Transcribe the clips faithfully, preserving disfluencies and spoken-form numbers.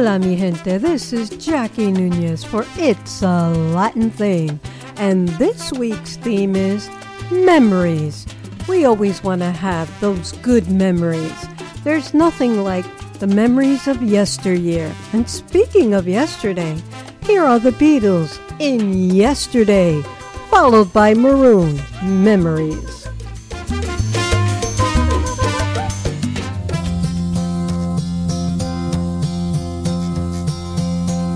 Hola mi gente, this is Jackie Nunez for It's a Latin Thing, and this week's theme is memories. We always want to have those good memories. There's nothing like the memories of yesteryear. And speaking of yesterday, here are the Beatles in Yesterday, followed by Maroon Memories.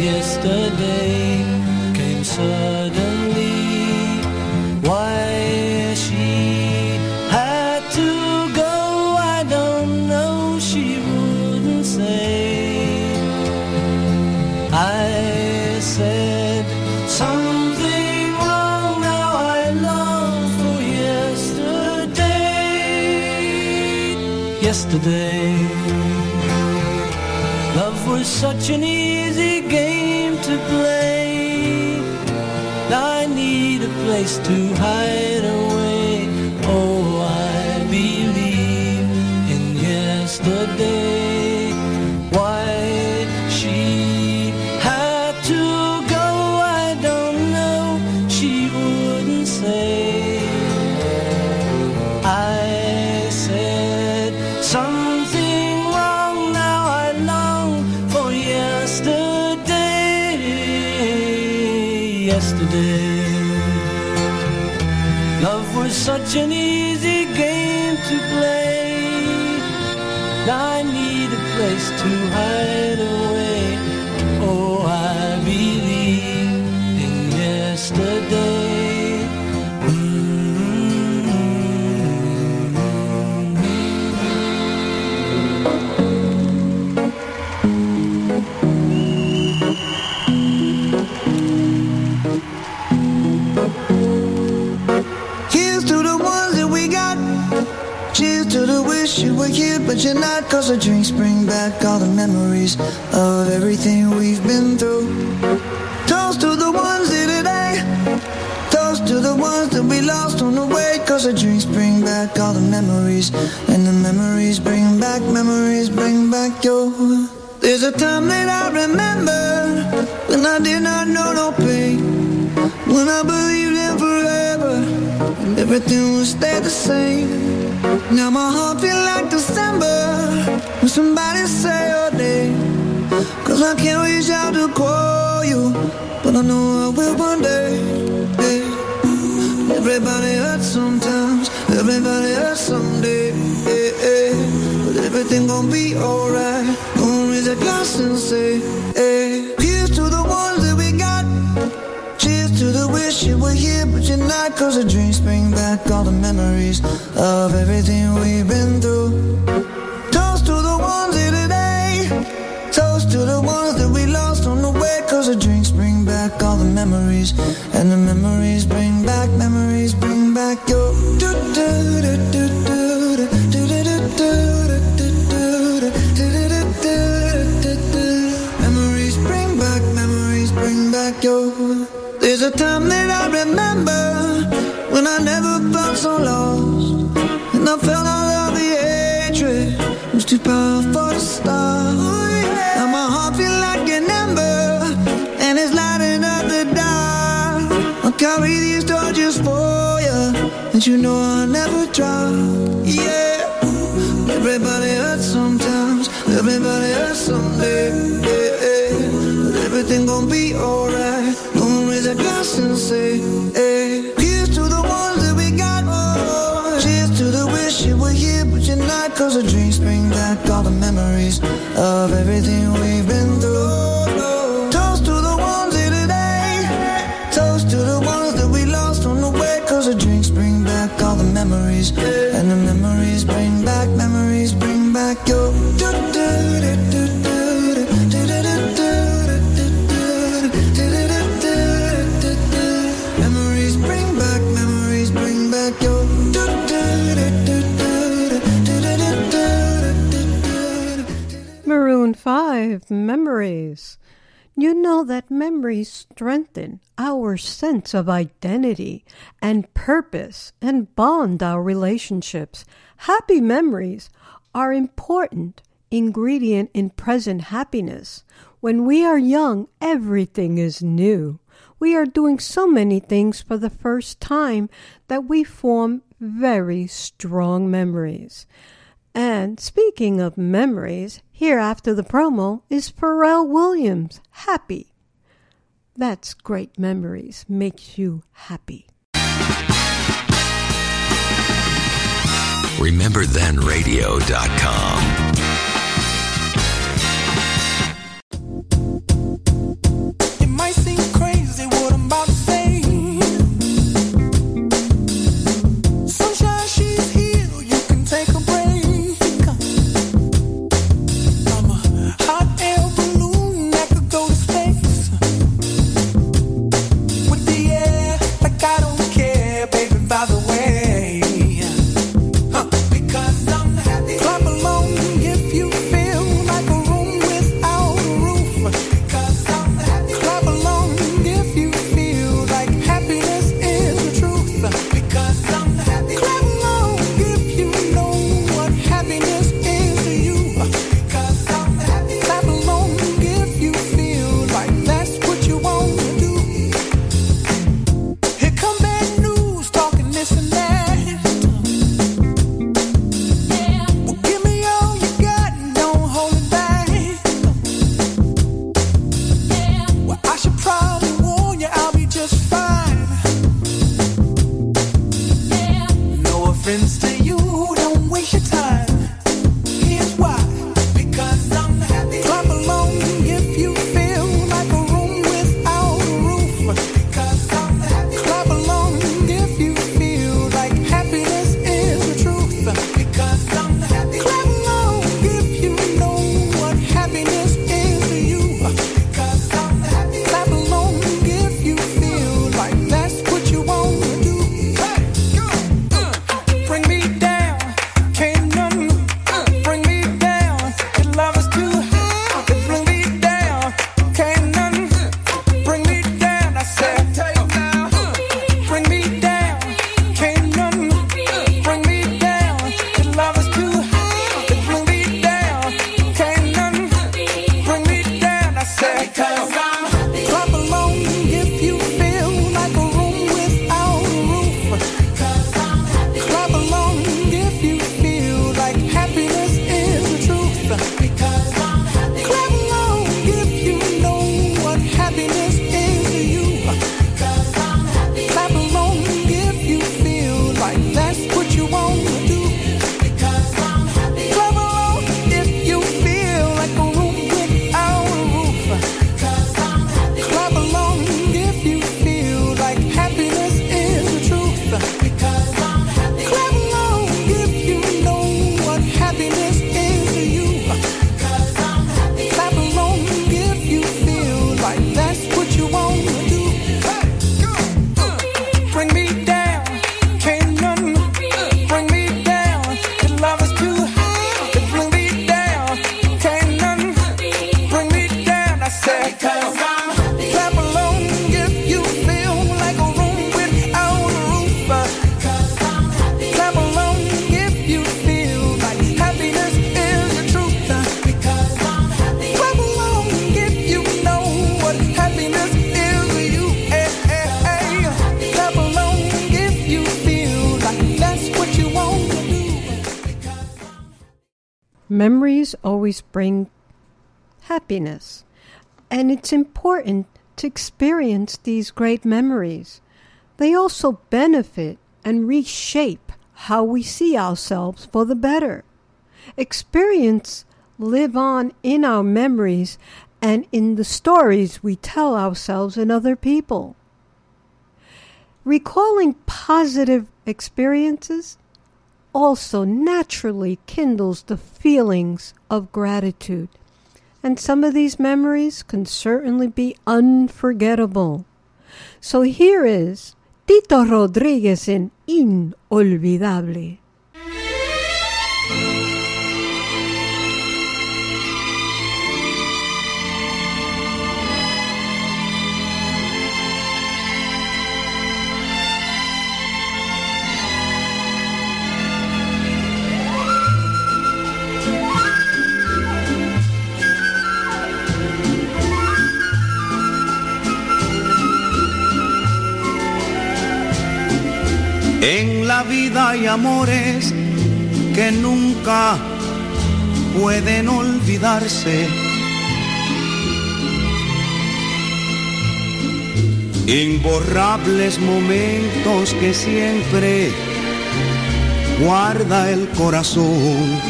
Yesterday came suddenly. Why she had to go, I don't know, she wouldn't say. I said something wrong, now I long for yesterday. Yesterday, love was such an easy game to play. I need a place to hide away. Oh, I believe in yesterday. Why she had to go, I don't know, she wouldn't say. I said something wrong, now I long for yesterday. Yesterday, love was such an easy game to play. I need a place to hide away. Oh, I believe in yesterday. You were here, but you're not, 'cause the drinks bring back all the memories of everything we've been through. Toast to the ones here today, toast to the ones that we lost on the way, 'cause the drinks bring back all the memories, and the memories bring back, memories bring back your. There's a time that I remember, when I did not know no pain, when I believed in forever, and everything would stay the same. Now my heart feels like December, when somebody say your name, 'cause I can't reach out to call you, but I know I will one day, hey. Everybody hurts sometimes, everybody hurts someday, hey, hey. But everything gon' be alright, gonna raise a glass and say, hey. Here's to the ones that we got, cheers to the wish you were here but you're not, 'cause the dreams bring back all the memories of everything we've been through. Toast to the ones here today, toast to the ones that we lost on the way, 'cause the drinks bring back all the memories, and the memories bring back, memories bring back your. Memories bring back, memories bring back your. There's a time that I remember, when I never felt so lost, and I felt all of the hatred, it was too powerful to stop. Now my heart feels like an ember, and it's lighting up the dark. I'll carry these torches for you, and you know I'll never drop. Yeah, everybody hurts sometimes, everybody hurts someday, yeah, yeah. But everything gon' be alright. A glass and say, hey. Here's to the ones that we got, oh. Cheers to the wish you were here but you're not, 'cause the dreams bring back all the memories of everything we've been through, oh. Toast to the ones here today, toast to the ones that we lost on the way, 'cause the drinks bring back all the memories, yeah. And the memories bring back, memories bring back your. five, Memories. You know that memories strengthen our sense of identity and purpose and bond our relationships. Happy memories are important ingredient in present happiness. When we are young, everything is new. We are doing so many things for the first time that we form very strong memories. And speaking of memories, here after the promo is Pharrell Williams, Happy. That's great memories, makes you happy. Remember Then Radio dot com. Memories always bring happiness, and it's important to experience these great memories. They also benefit and reshape how we see ourselves for the better. Experience live on in our memories and in the stories we tell ourselves and other people. Recalling positive experiences also naturally kindles the feelings of gratitude. And some of these memories can certainly be unforgettable. So here is Tito Rodríguez in Inolvidable. En la vida hay amores que nunca pueden olvidarse. Imborrables momentos que siempre guarda el corazón.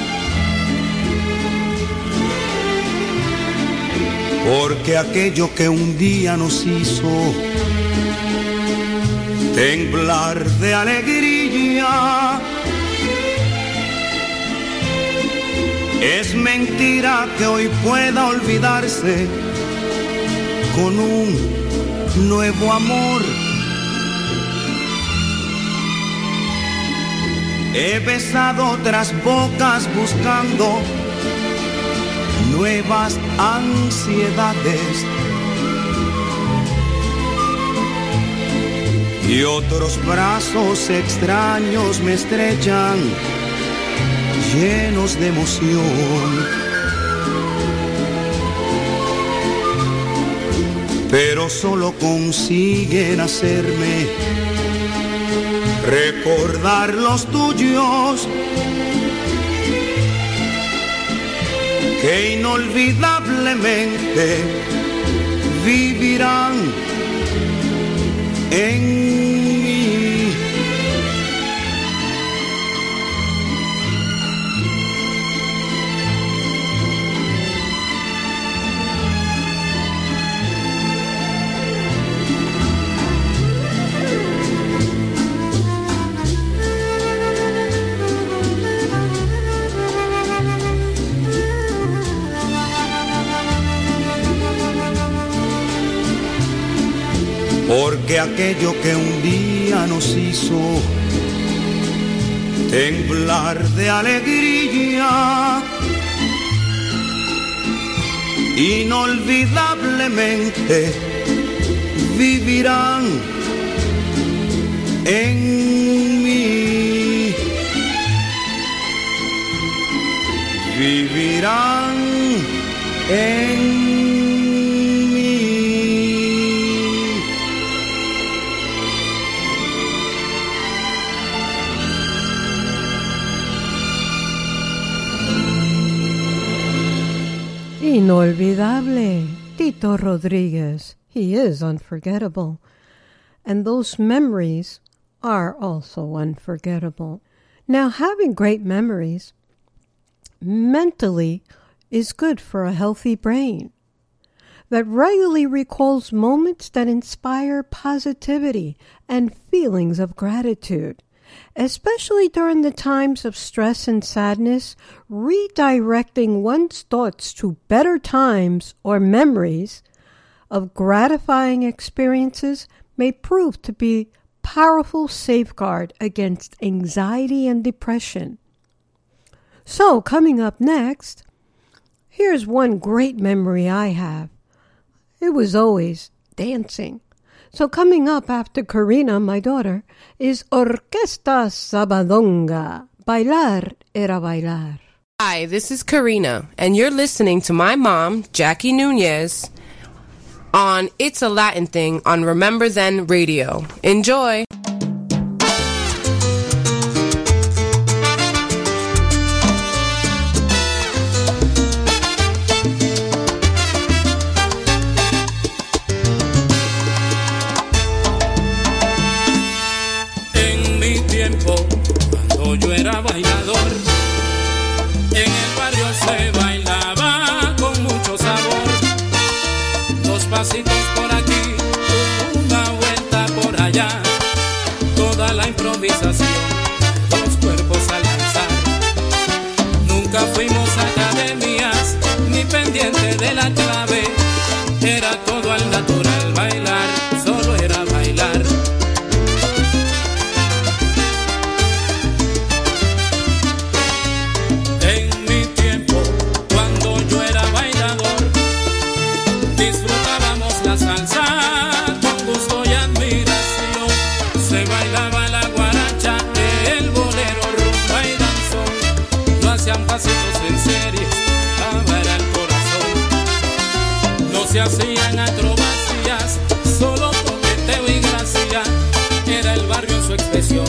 Porque aquello que un día nos hizo temblar de alegría, es mentira que hoy pueda olvidarse con un nuevo amor. He besado otras bocas buscando nuevas ansiedades. Y otros brazos extraños me estrechan, llenos de emoción. Pero solo consiguen hacerme recordar los tuyos, que inolvidablemente vivirán en mí. Porque aquello que un día nos hizo temblar de alegría, inolvidablemente vivirán en mí, vivirán en mí. Inolvidable, Tito Rodríguez. He is unforgettable. And those memories are also unforgettable. Now, having great memories mentally is good for a healthy brain that regularly recalls moments that inspire positivity and feelings of gratitude. Especially during the times of stress and sadness, redirecting one's thoughts to better times or memories of gratifying experiences may prove to be a powerful safeguard against anxiety and depression. So, coming up next, here's one great memory I have. It was always dancing. So coming up after Karina, my daughter, is Orquesta Sabadonga. Bailar era bailar. Hi, this is Karina, and you're listening to my mom, Jackie Nunez, on It's a Latin Thing on Remember Then Radio. Enjoy! De la clave, era todo al natural, bailar, solo era bailar. En mi tiempo, cuando yo era bailador, disfrutábamos la salsa con gusto y admiración. Se bailaba la guaracha, el bolero, rumba y danzón. Lo hacían pasitos en series, para el corazón. Se hacían acrobacias, solo coqueteo y gracia, era el barrio su expresión.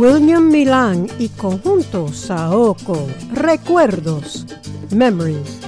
William Milán y Conjunto Saoko. Recuerdos, Memories.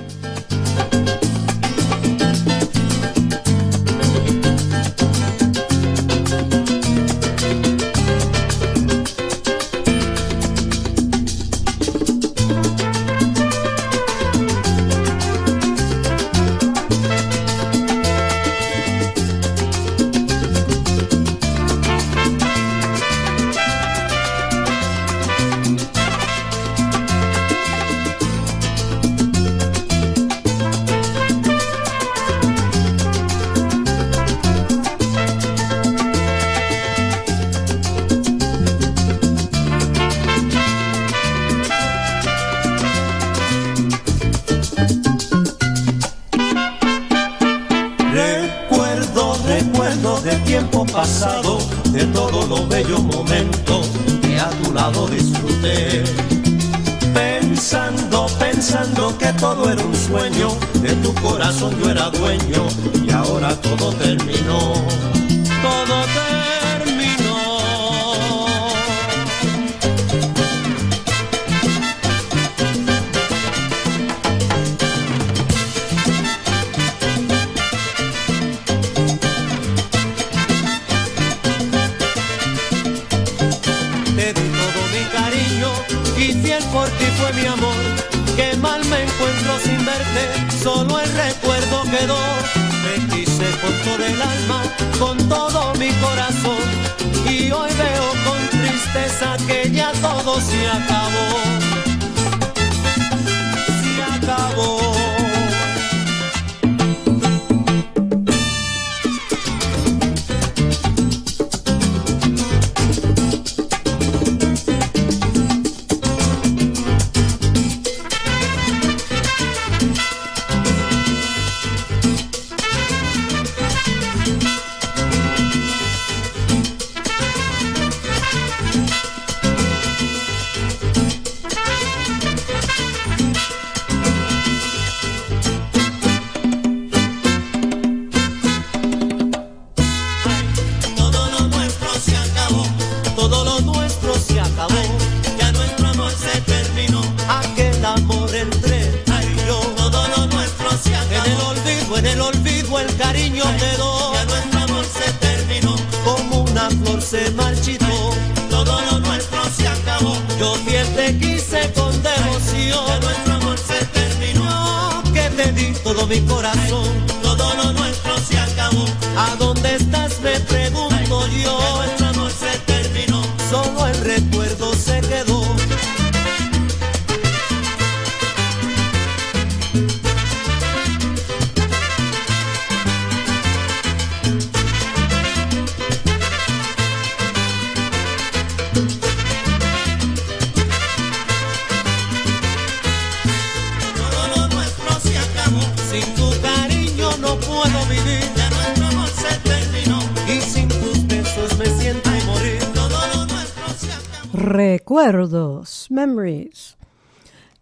Recuerdos, memories.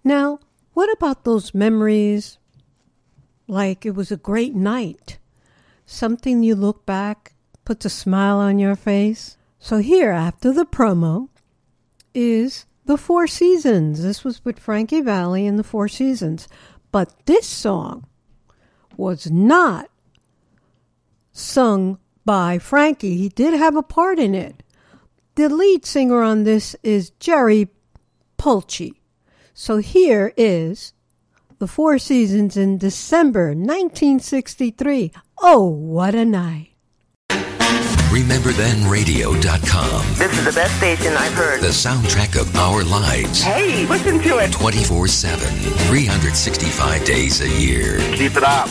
Now, what about those memories like it was a great night? Something you look back, puts a smile on your face. So here, after the promo, is the Four Seasons. This was with Frankie Valli and the Four Seasons. But this song was not sung by Frankie. He did have a part in it. The lead singer on this is Jerry Pulchie. So here is the Four Seasons in December nineteen sixty-three. Oh, what a night. Remember Then Radio dot com. This is the best station I've heard. The soundtrack of our lives. Hey, listen to it. twenty-four seven, three hundred sixty-five days a year. Keep it up.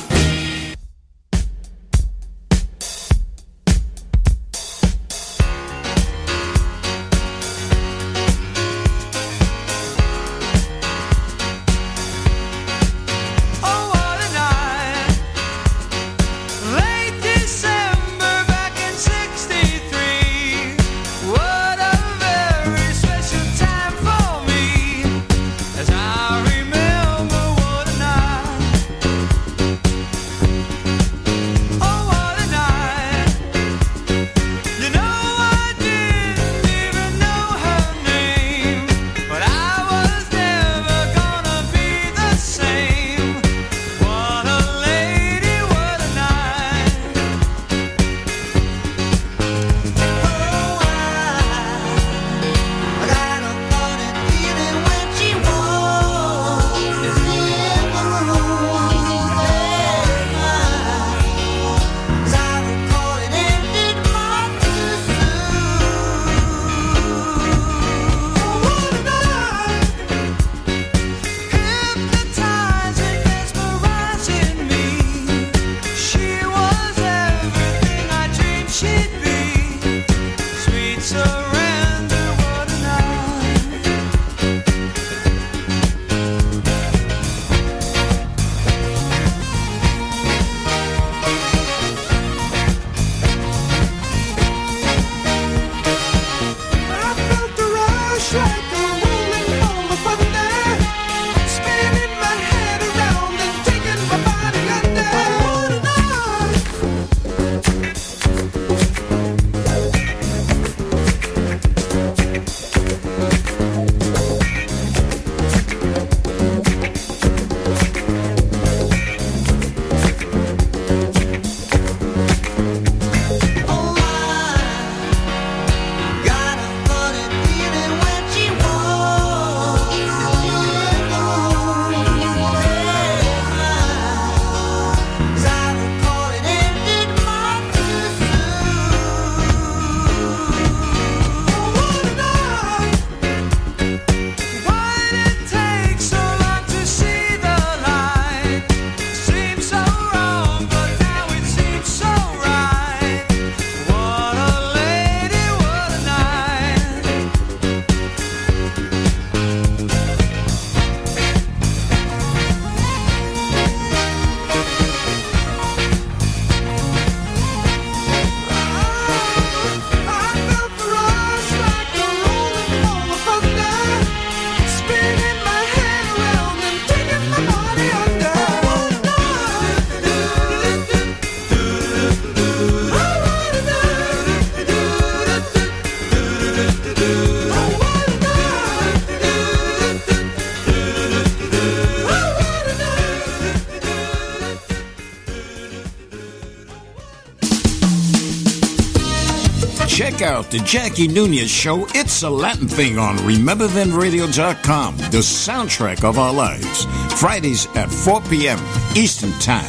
Check out the Jackie Nunez show, It's a Latin Thing, on Remember Then Radio dot com, the soundtrack of our lives, Fridays at four p.m. Eastern Time.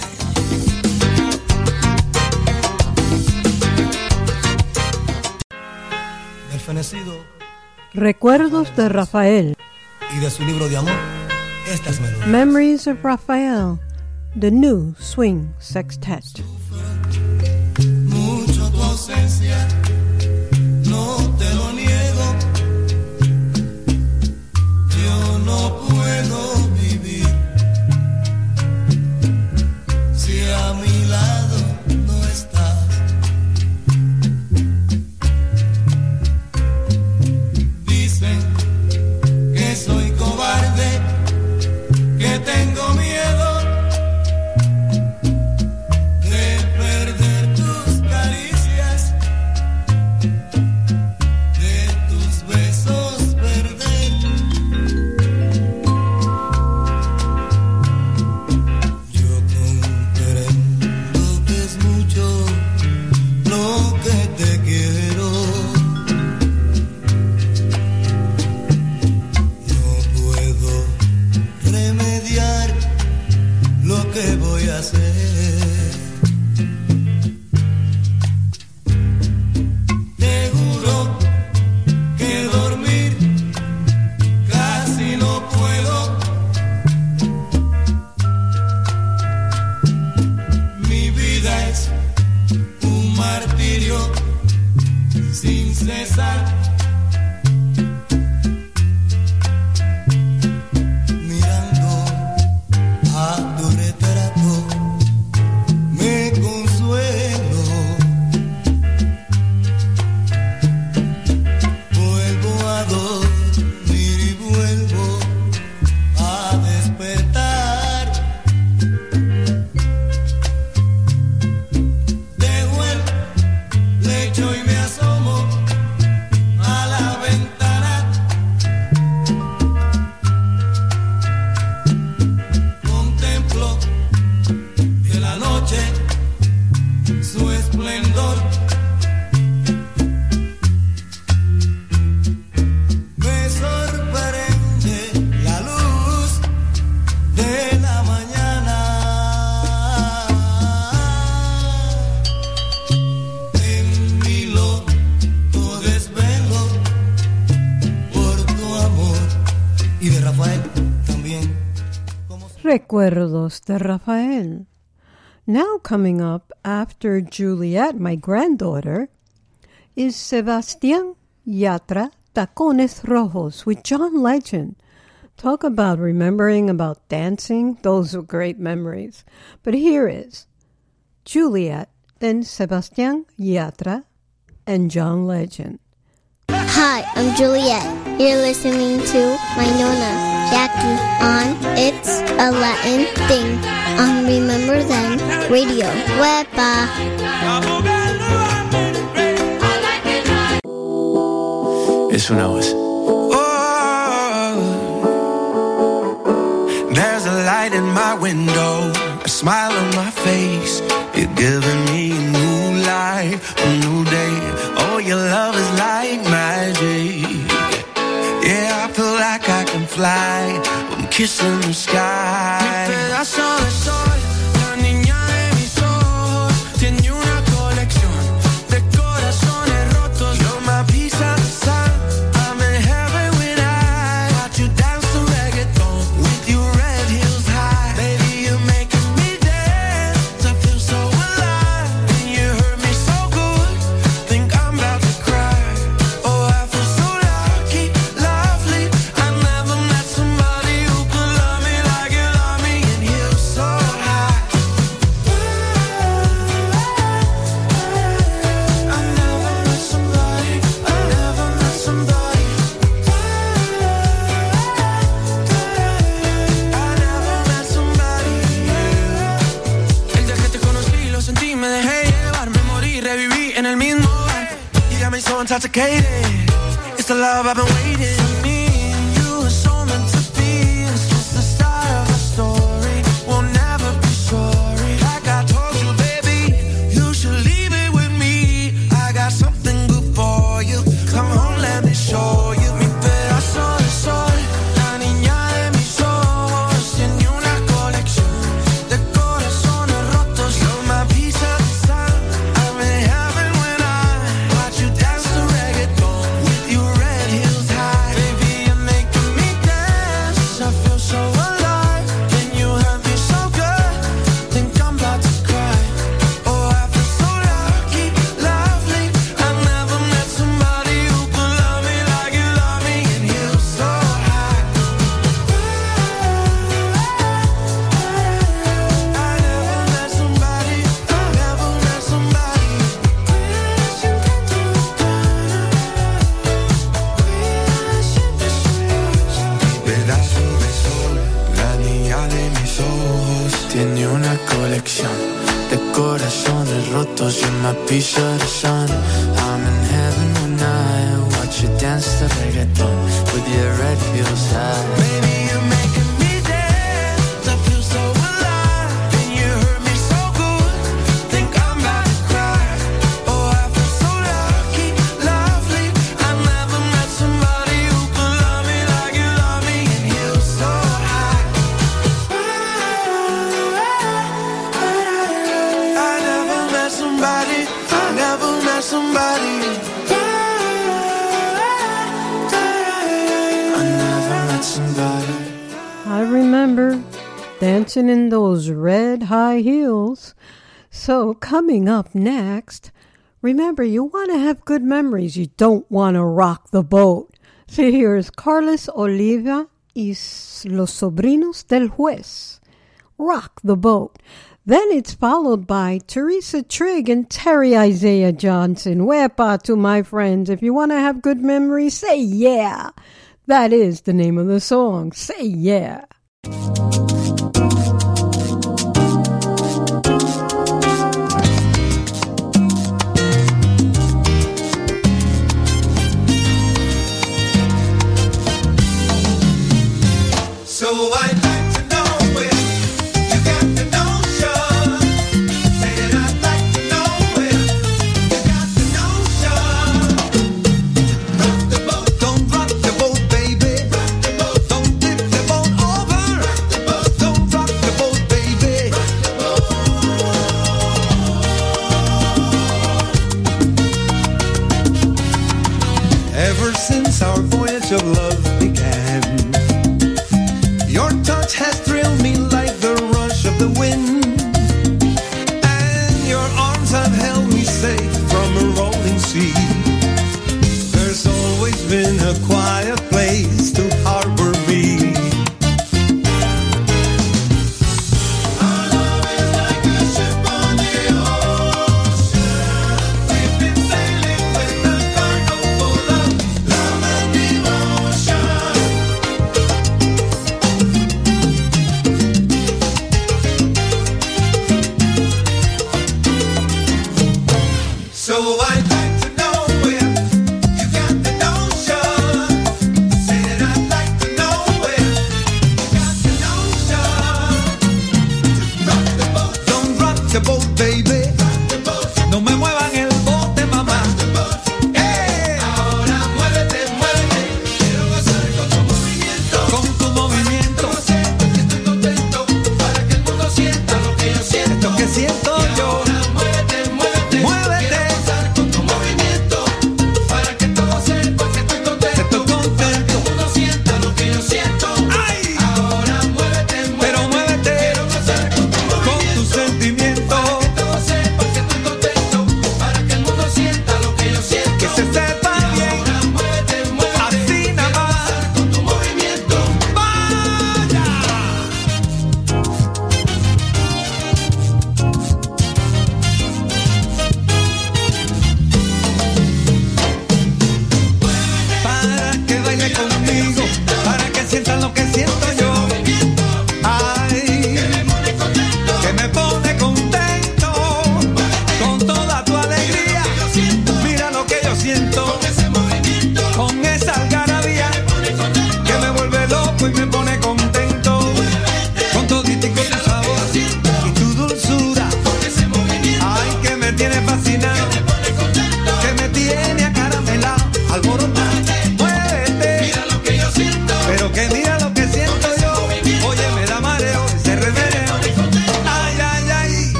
Del fenecido, Recuerdos de Rafael y de su libro de amor, estas melodías. Memories of Rafael, the new swing sextet. Mucho tu ausencia, no te lo niego. Yo no puedo vivir si a mi lado no estás. Dicen que soy cobarde, que tengo miedo. Recuerdos de Rafael. Now coming up after Juliet, my granddaughter, is Sebastián Yatra, Tacones Rojos, with John Legend. Talk about remembering about dancing. Those are great memories. But here is Juliet, then Sebastián Yatra, and John Legend. Hi, I'm Juliet. You're listening to my nona, Jackie, on It's a Latin Thing on Remember Then Radio. ¡Wepa! Es una voz. Oh, there's a light in my window, a smile on my face. You're giving me a new life, a new day. Oh, your love is like magic. Yeah, I feel like I can fly. I'm kissing the sky. Mi pedazo de sol, la niña de mis ojos, tiene una colección de corazones rotos. You're my piece of the sun, I'm in heaven with eyes. Watch you dance to reggaeton with your red heels high. Baby, you're making me dance, I feel so alive. And you hurt me so good, think I'm about to cry. Oh, I feel so intoxicated. It's the love I've been waiting. For me and you are so meant to be. It's just the start of a story. We'll never be sorry. Like I told you, baby, you should leave it with me. I got something good for you. photos, you're my piece of the sun. I'm in heaven when I watch you dance to reggaeton with your red heels high. Baby, you're making me dance, I feel so alive. And you hurt me so good, think I'm about to cry. Oh, I feel so lucky, lovely. I've never met somebody who could love me like you love me. And you're so high. I never met somebody, I never met somebody. I remember dancing in those red high heels. So coming up next, remember you want to have good memories. You don't want to rock the boat. So here's Carlos Oliva y Los Sobrinos del Juez. Rock the boat. Then it's followed by Teresa Trigg and Terry Isaiah Johnson. Wepa to my friends. If you want to have good memories, say yeah. That is the name of the song. Say yeah. So I of love began. Your touch has thrilled me like the rush of the wind, and your arms have held me safe from a rolling sea. There's always been a quiet place to harbor me.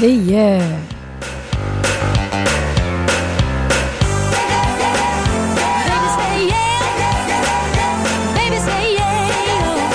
Baby, say yeah. Baby, say yeah.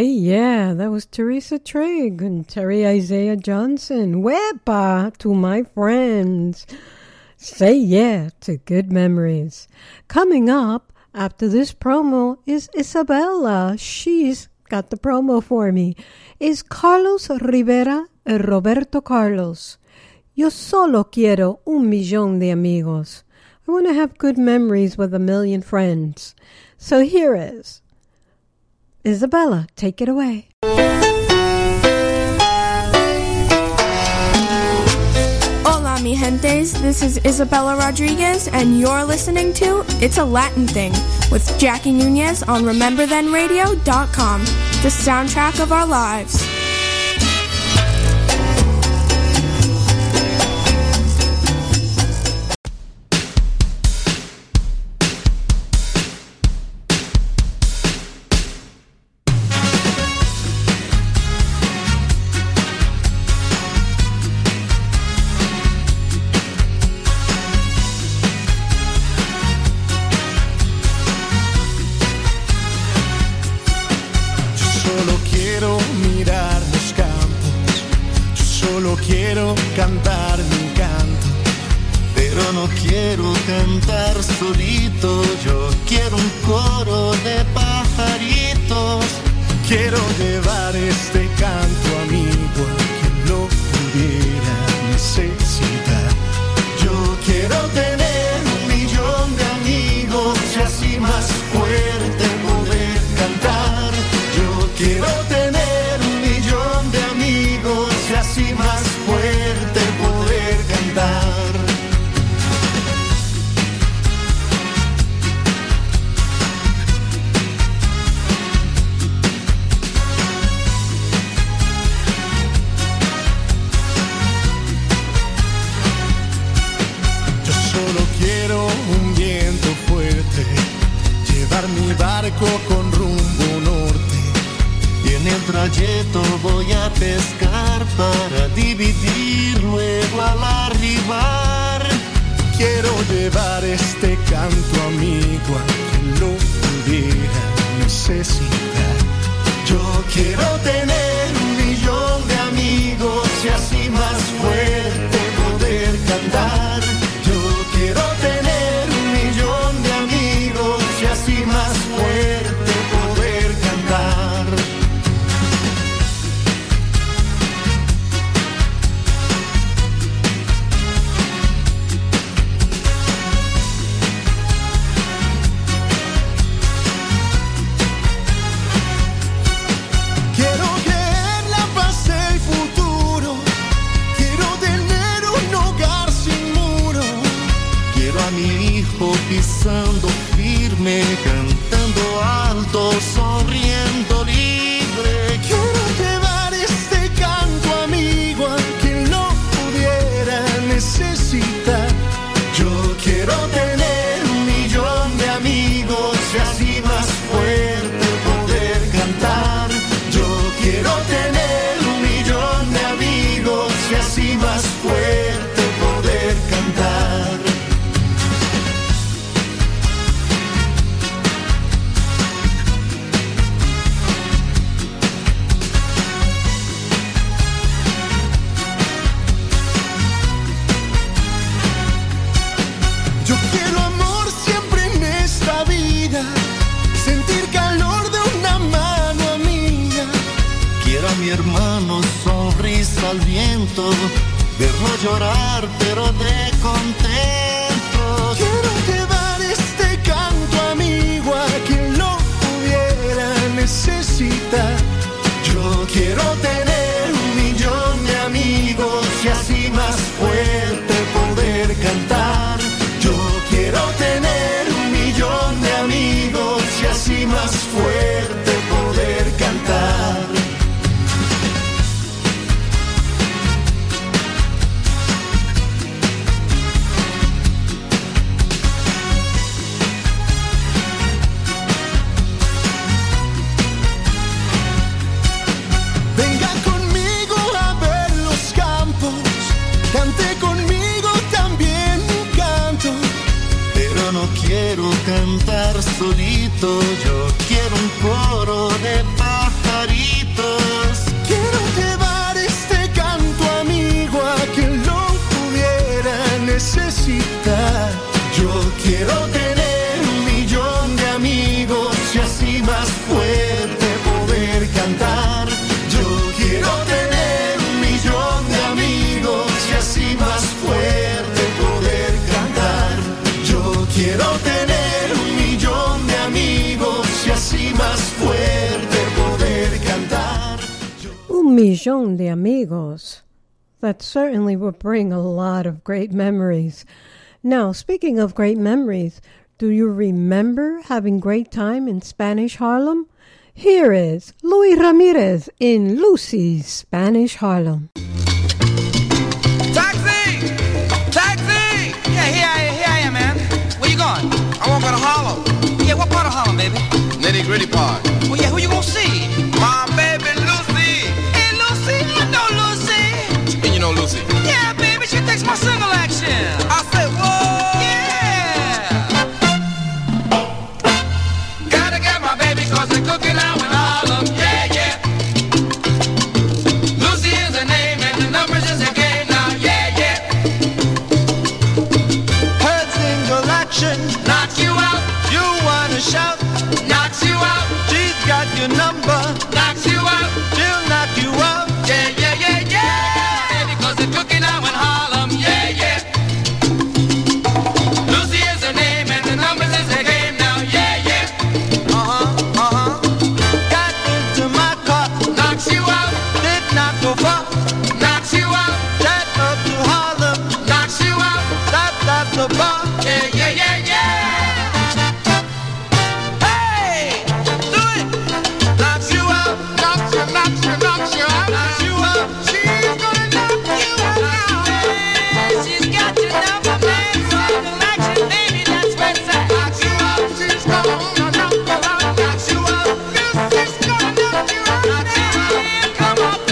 Hey, yeah, that was Teresa Trigg and Terry Isaiah Johnson. Wepa to my friends. Say yeah to good memories. Coming up after this promo is Isabella. She's got the promo for me. Is Carlos Rivera and Roberto Carlos. Yo solo quiero un millón de amigos. I want to have good memories with a million friends. So here is Isabella, take it away. Hola, mi gentes. This is Isabella Rodriguez, and you're listening to It's a Latin Thing with Jackie Nunez on Remember Then Radio dot com, the soundtrack of our lives. Venga un millón de amigos. That certainly would bring a lot of great memories. Now, speaking of great memories, do you remember having great time in Spanish Harlem? Here is Luis Ramirez in Lucy's Spanish Harlem. Taxi! Taxi! Yeah, here I, here I am, man. Where you going? I want to go to Harlem. Yeah, what part of Harlem, baby? Nitty gritty part. Well, yeah, who you gonna see? My baby Lucy. Hey, Lucy, you know Lucy. And you know Lucy? Yeah, baby, she takes my single action. I said, whoa! Cause they're cooking out in Harlem, yeah, yeah. Lucy is her name and the numbers is her game now, yeah, yeah. Her single action knocks you out. You wanna shout, knocks you out. She's got your number, knocks you out. She'll knock you out, yeah, yeah, yeah, yeah. Baby, cause they're cooking out in Harlem, yeah, yeah. Lucy is her name and the numbers is her game now, yeah, yeah. Uh-huh. Knocks you out, that up to Harlem. Knocks you out, that that's the bar. Yeah, yeah, yeah, yeah. Hey, do it. Knocks you out, knocks you, knocks you, knocks you out, knocks you out. She's gonna knock you out now. Hey, she's got your number, man. Single action, baby, that's what's up. Knocks you out, she's gonna knock you out. Knocks you out, she's gonna knock you out. Knocks you out, come on.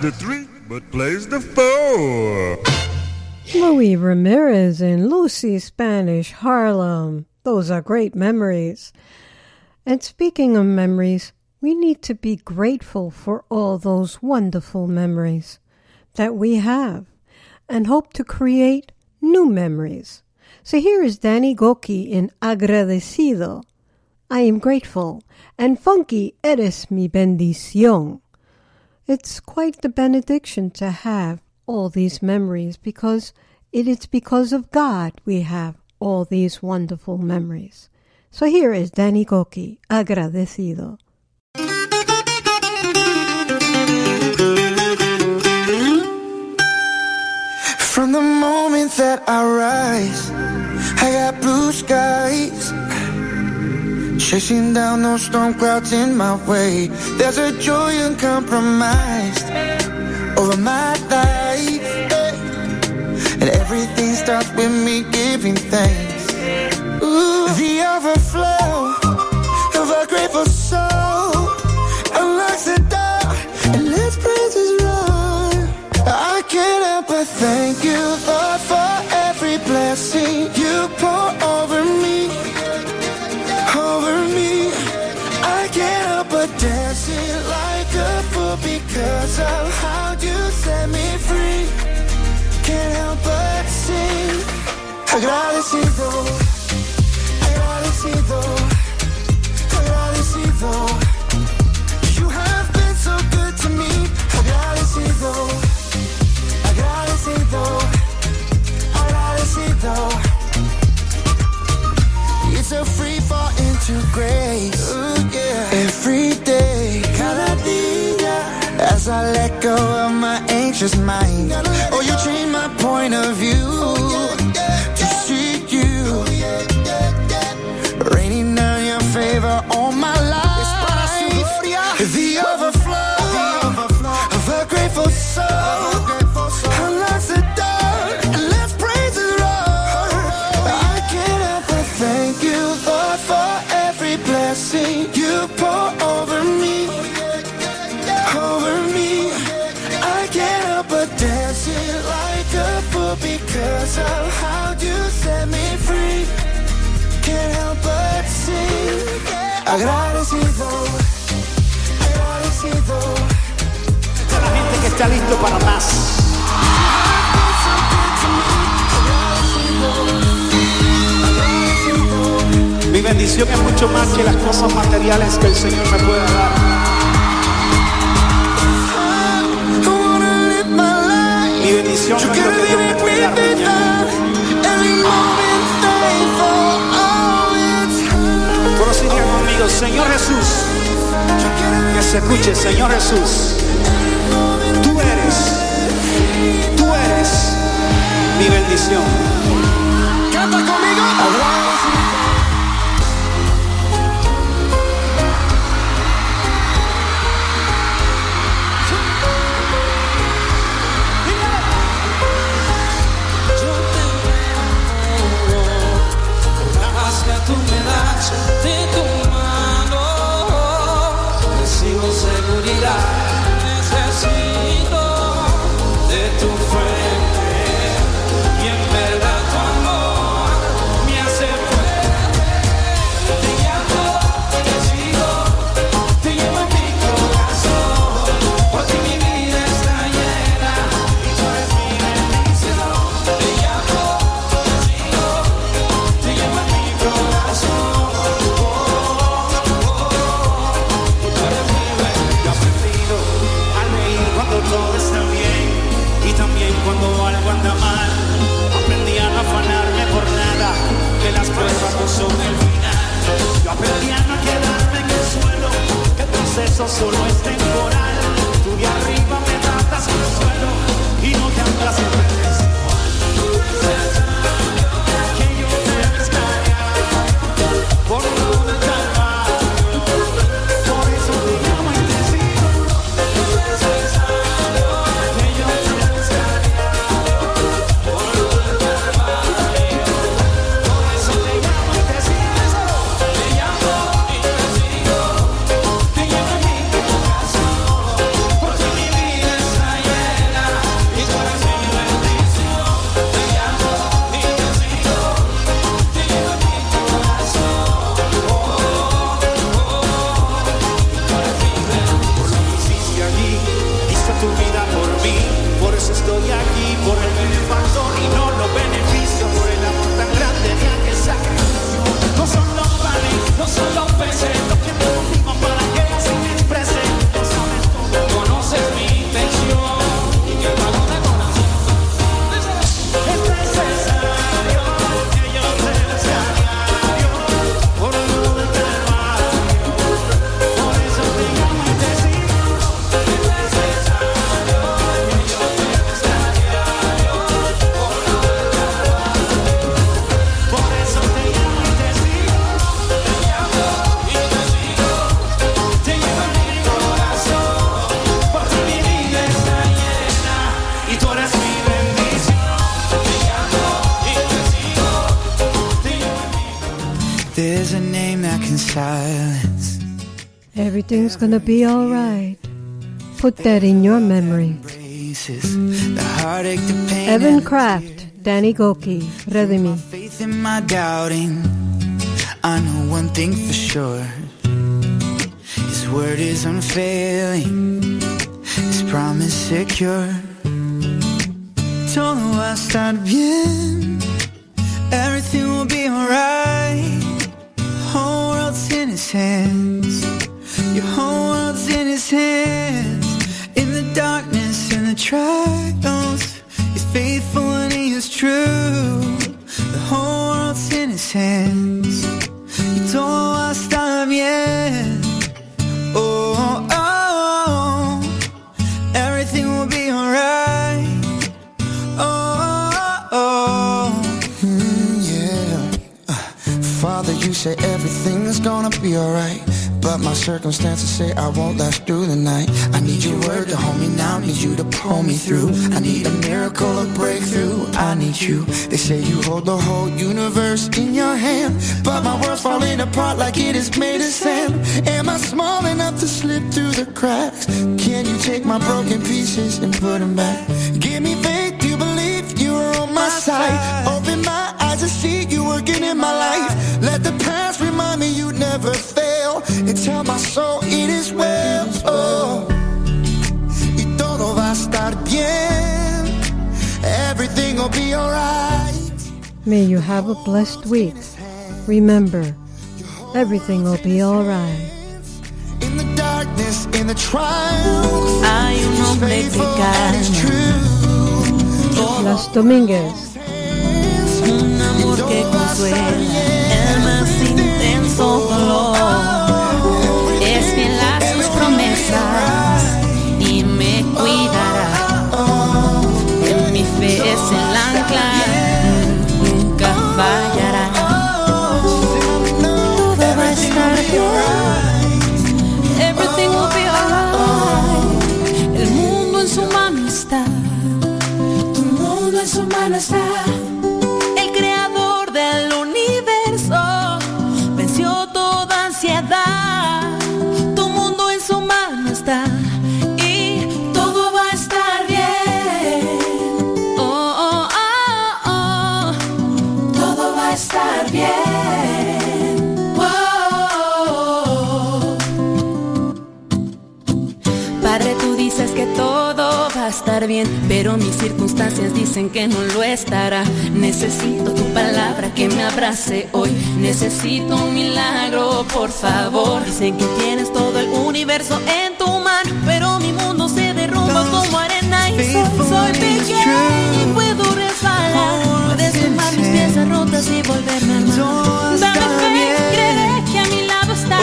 The three, but plays the four. Luis Ramirez and Lucy Spanish Harlem. Those are great memories. And speaking of memories, we need to be grateful for all those wonderful memories that we have and hope to create new memories. So here is Danny Gokey in Agradecido. I am grateful. And funky, eres mi bendición. It's quite the benediction to have all these memories because it is because of God we have all these wonderful memories. So here is Danny Gokey, Agradecido. From the moment that I rise, I got blue skies. Chasing down those storm clouds in my way. There's a joy uncompromised over my life, yeah. And everything starts with me giving thanks. Ooh. The overflow of a grateful soul unlocks the door and lets praises roll. I can't help but thank you, Lord, for every blessing you pour over me. Dancing like a fool because of how you set me free. Can't help but sing. Agradecido, agradecido, agradecido. You have been so good to me. Agradecido. conscious mind. Oh, you changed my point of view to see you raining down your favor on my life. The overflow of a grateful soul. Unlocks the door and let's praise the Lord. I can't help but thank you, Lord, for every blessing you pour over me. Because of how you set me free, can't help but sing. Agradecido, agradecido. La gente que está listo para más. Mi bendición es mucho más que las cosas materiales que el Señor me pueda dar. Mi bendición es lo que Dios me puede dar mañana. Todos sigan conmigo, Señor Jesús. Que se escuche, Señor Jesús. Tú eres, tú eres mi bendición. Canta conmigo. Tú me das de tu mano, recibo seguridad, necesito de tu fuente, y en verdad tu amor me hace fuerte. Te llamo, te sigo, te llevo en mi corazón, porque mi vida está llena y tú eres mi bendición. Te llamo, te sigo, te llevo en mi corazón. Todo está bien, y también cuando algo anda mal, aprendí a no afanarme por nada, que las pruebas no son el final. Yo aprendí a no quedarme en el suelo, que el proceso solo es temporal. Tú de arriba me tratas con el suelo, y no te anclas en el que yo te descargaré, por una calma, por eso te llamo intensivo. Everything's gonna be alright. Put that in your memory. Evan Kraft, Danny Gokey, Redimi. Faith in my doubting, I know one thing for sure. His word is unfailing, His promise secure. Todo va a estar bien, everything will be alright. Whole world's in His hands. Your whole world's in His hands. In the darkness, in the trials, He's faithful and He is true. The whole world's in His hands. Y todo va a estar bien. Oh, oh, oh, everything will be alright. say everything is gonna be alright, but my circumstances say I won't last through the night. I need your word to hold me now, need you to pull me through. I need a miracle, a breakthrough, I need you. They say you hold the whole universe in your hand, but my world's falling apart like it is made of sand. Am I small enough to slip through the cracks? Can you take my broken pieces and put them back? Give me faith to believe you are on my side. Open my eyes and see you working in my life. Let the past remind me you never fail, and tell my soul it is well. Oh, y todo va a estar bien. Everything will be alright. May you have a blessed week. Remember, everything will be alright. In the darkness, in the trials, I am faithful and it's true. Las Dominguez. Un amor que consuela. Dolor. Es fiel a sus promesas y me cuidará. En mi fe es el ancla, nunca fallará. Todo va a estar bien. Everything will be alright. El mundo en su mano está. Tu mundo en su mano está. Estar bien, pero mis circunstancias dicen que no lo estará. Necesito tu palabra que me abrace hoy. Necesito un milagro, por favor. Dicen que tienes todo el universo en tu mano, pero mi mundo se derrumba como arena y sol. Soy pequeña y puedo resbalar. Puedes tomar mis piezas rotas y volverme a amar. Dame fe, creeré que a mi lado estás.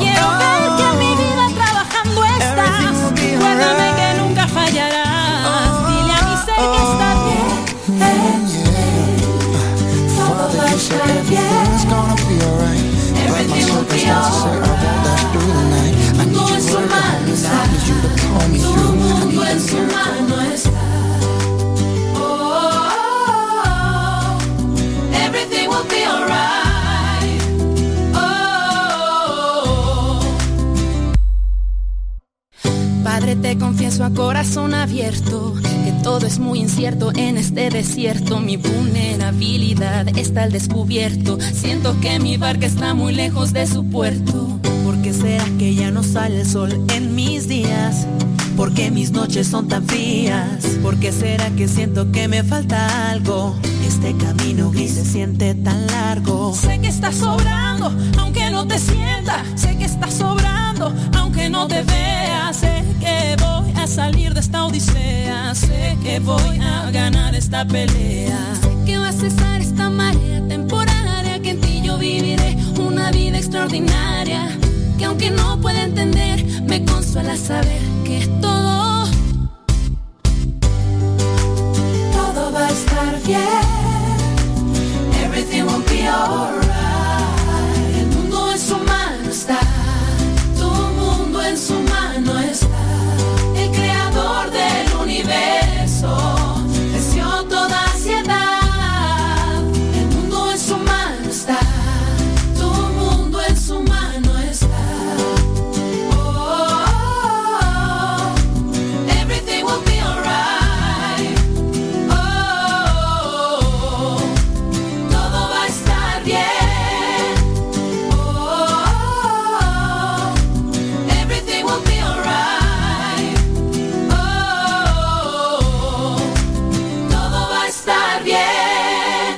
Quiero ver que a mi vida trabajando estás. Recuérdame que nunca fallarás. Everything's gonna be alright. But my circumstances say I won't last through the night. I need your word to hold me now, need you to pull me through. I need a miracle. Oh, oh, oh, everything will be alright. Oh, oh, oh. Padre, te confieso a corazón abierto. Todo es muy incierto en este desierto. Mi vulnerabilidad está al descubierto. Siento que mi barca está muy lejos de su puerto. ¿Por qué será que ya no sale el sol en mis días? ¿Por qué mis noches son tan frías? ¿Por qué será que siento que me falta algo? Este camino gris se siente tan largo. Sé que estás sobrando, aunque no te sienta. Sé que estás sobrando, aunque no te vea. Sé que voy a salir de esta odisea. Sé que voy a ganar esta pelea. Sé que va a cesar esta marea temporaria, que en ti yo viviré una vida extraordinaria. Que aunque no pueda entender, me consuela saber que todo